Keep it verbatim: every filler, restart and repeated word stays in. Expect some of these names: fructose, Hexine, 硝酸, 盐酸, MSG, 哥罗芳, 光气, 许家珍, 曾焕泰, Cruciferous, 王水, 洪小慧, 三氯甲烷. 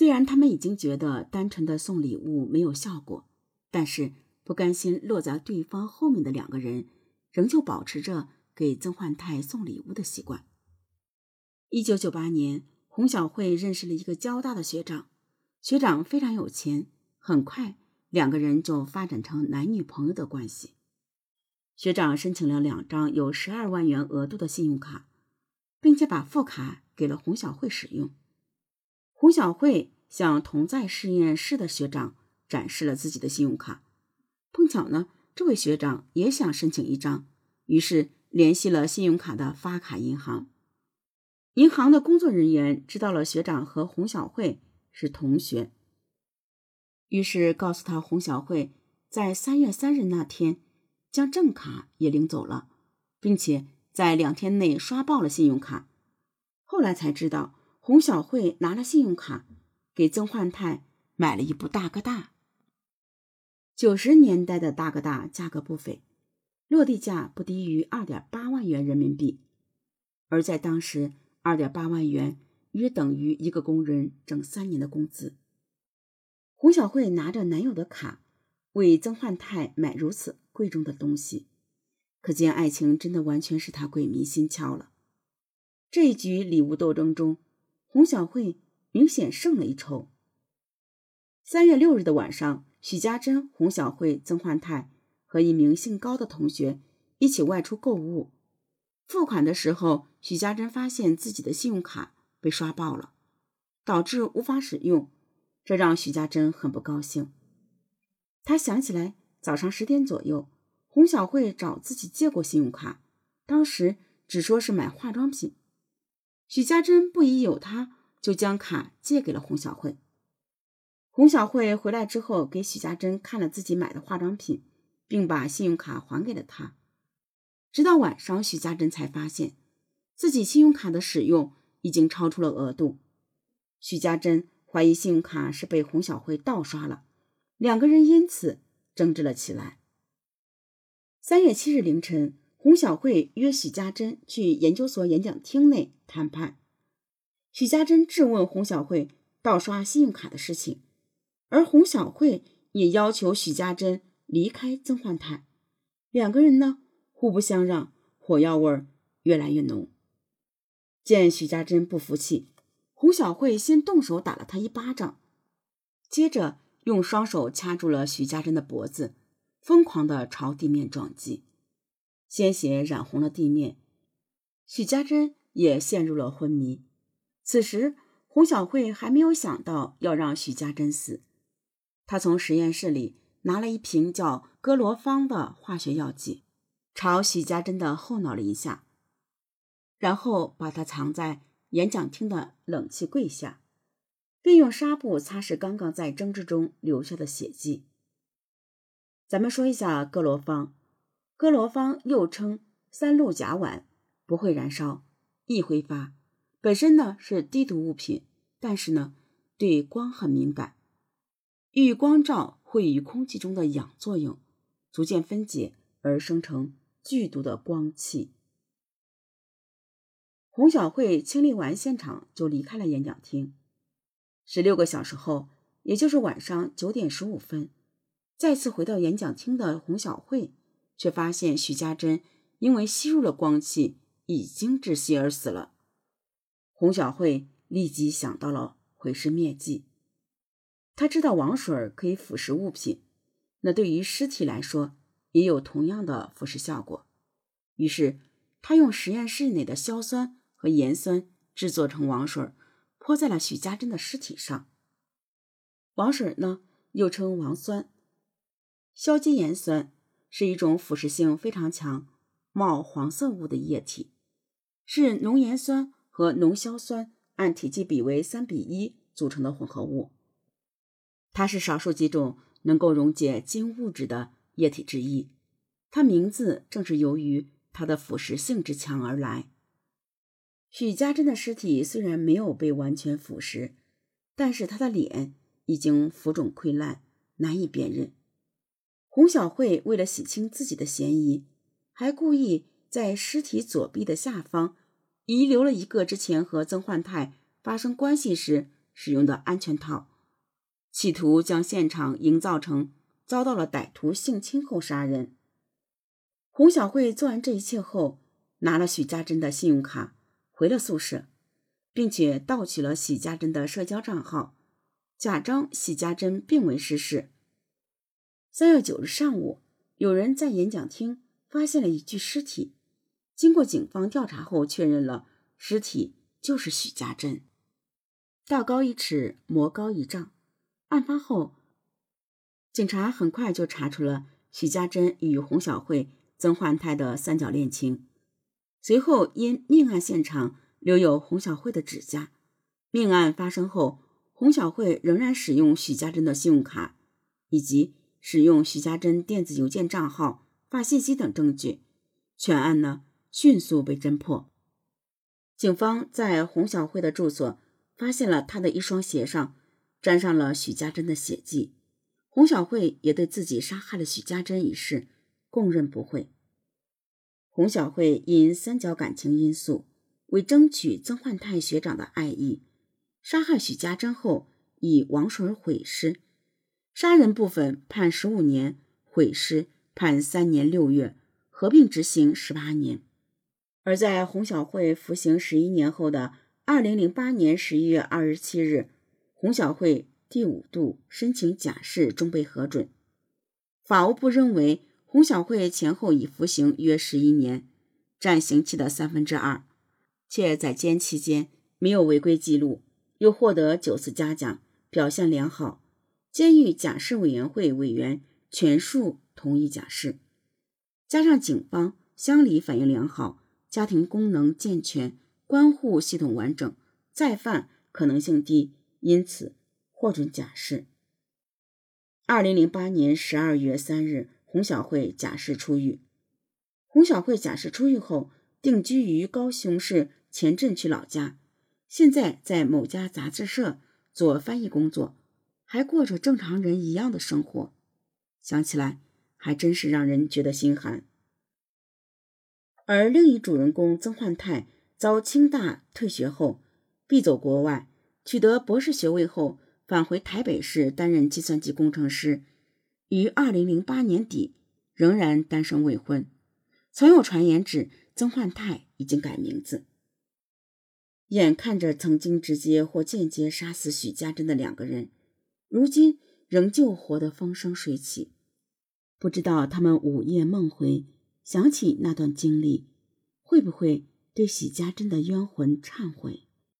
虽然他们已经觉得单纯的送礼物没有效果，但是不甘心落在对方后面的两个人仍旧保持着给曾焕泰送礼物的习惯。一九九八年，洪小慧认识了一个交大的学长，学长非常有钱，很快两个人就发展成男女朋友的关系。学长申请了两张有十二万元额度的信用卡，并且把副卡给了洪小慧使用。洪小慧向同在实验室的学长展示了自己的信用卡，碰巧呢，这位学长也想申请一张，于是联系了信用卡的发卡银行。银行的工作人员知道了学长和洪小慧是同学，于是告诉他洪小慧在三月三日那天将正卡也领走了，并且在两天内刷爆了信用卡。后来才知道洪小慧拿了信用卡给曾焕泰买了一部大哥大。九十年代的大哥大价格不菲，落地价不低于 二点八万元人民币，而在当时 二点八万元约等于一个工人整三年的工资。洪小慧拿着男友的卡为曾焕泰买如此贵重的东西，可见爱情真的完全是她鬼迷心窍了。这一局礼物斗争中，洪小慧明显胜了一筹。三月六日的晚上，许家珍、洪小慧、曾焕泰和一名姓高的同学一起外出购物，付款的时候，许家珍发现自己的信用卡被刷爆了，导致无法使用，这让许家珍很不高兴。她想起来早上十点左右，洪小慧找自己借过信用卡，当时只说是买化妆品。许家珍不疑有他，就将卡借给了洪小慧。洪小慧回来之后给许家珍看了自己买的化妆品，并把信用卡还给了她。直到晚上，许家珍才发现自己信用卡的使用已经超出了额度。许家珍怀疑信用卡是被洪小慧盗刷了，两个人因此争执了起来。三月七日凌晨，洪小慧约许家珍去研究所演讲厅内谈判。许家珍质问洪小慧盗刷信用卡的事情，而洪小慧也要求许家珍离开曾焕泰。两个人呢，互不相让，火药味越来越浓。见许家珍不服气，洪小慧先动手打了她一巴掌，接着用双手掐住了许家珍的脖子，疯狂地朝地面撞击，鲜血染红了地面，许家珍也陷入了昏迷。此时洪小慧还没有想到要让许家珍死，她从实验室里拿了一瓶叫哥罗芳的化学药剂，朝许家珍的后脑了一下，然后把她藏在演讲厅的冷气柜下，并用纱布擦拭刚刚在争执中留下的血迹。咱们说一下哥罗芳，哥罗芳又称三氯甲烷，不会燃烧，易挥发，本身呢是低毒物品，但是呢对光很敏感，遇光照会与空气中的氧作用，逐渐分解而生成剧毒的光气。洪小慧清理完现场就离开了演讲厅。十六个小时后，也就是晚上九点十五分，再次回到演讲厅的洪小慧却发现许家珍因为吸入了光气已经窒息而死了。洪小慧立即想到了毁尸灭迹，她知道王水可以腐蚀物品，那对于尸体来说也有同样的腐蚀效果，于是她用实验室内的硝酸和盐酸制作成王水，泼在了许家珍的尸体上。王水呢，又称王酸、硝基盐酸，是一种腐蚀性非常强、冒黄色物的液体，是浓盐酸和浓硝酸按体积比为三比一组成的混合物，它是少数几种能够溶解金物质的液体之一，它名字正是由于它的腐蚀性之强而来。许家珍的尸体虽然没有被完全腐蚀，但是她的脸已经浮肿溃烂，难以辨认。洪小慧为了洗清自己的嫌疑，还故意在尸体左臂的下方遗留了一个之前和曾焕泰发生关系时使用的安全套，企图将现场营造成遭到了歹徒性侵后杀人。洪小慧做完这一切后，拿了许家珍的信用卡回了宿舍，并且盗取了许家珍的社交账号，假装许家珍病危失事。三月九日上午，有人在演讲厅发现了一具尸体，经过警方调查后确认了尸体就是许家珍。道高一尺，魔高一丈，案发后警察很快就查出了许家珍与洪小慧、曾焕泰的三角恋情。随后因命案现场留有洪小慧的指甲，命案发生后，洪小慧仍然使用许家珍的信用卡以及使用许家珍电子邮件账号发信息等证据，全案呢迅速被侦破。警方在洪小慧的住所发现了她的一双鞋上沾上了许家珍的血迹，洪小慧也对自己杀害了许家珍一事供认不讳。洪小慧因三角感情因素，为争取曾焕泰学长的爱意，杀害许家珍后以王水毁尸，杀人部分判十五年，毁尸判三年六月，合并执行十八年。而在洪小慧服刑十一年后的二零零八年十一月二十七日，洪小慧第五度申请假释终被核准。法务部认为洪小慧前后已服刑约十一年，占刑期的三分之二，且在监期间没有违规记录，又获得九次嘉奖，表现良好。监狱假释委员会委员全数同意假释，加上警方、乡里反应良好，家庭功能健全，关护系统完整，再犯可能性低，因此获准假释。二零零八年十二月三日，洪小慧假释出狱。洪小慧假释出狱后，定居于高雄市前镇区老家，现在在某家杂志社做翻译工作，还过着正常人一样的生活。想起来，还真是让人觉得心寒。而另一主人公曾焕泰遭清大退学后，必走国外，取得博士学位后，返回台北市担任计算机工程师。于二零零八年底仍然单身未婚，曾有传言指曾焕泰已经改名字。眼看着曾经直接或间接杀死许家珍的两个人，如今仍旧活得风生水起，不知道他们午夜梦回想起那段经历，会不会对许家珍的冤魂忏悔。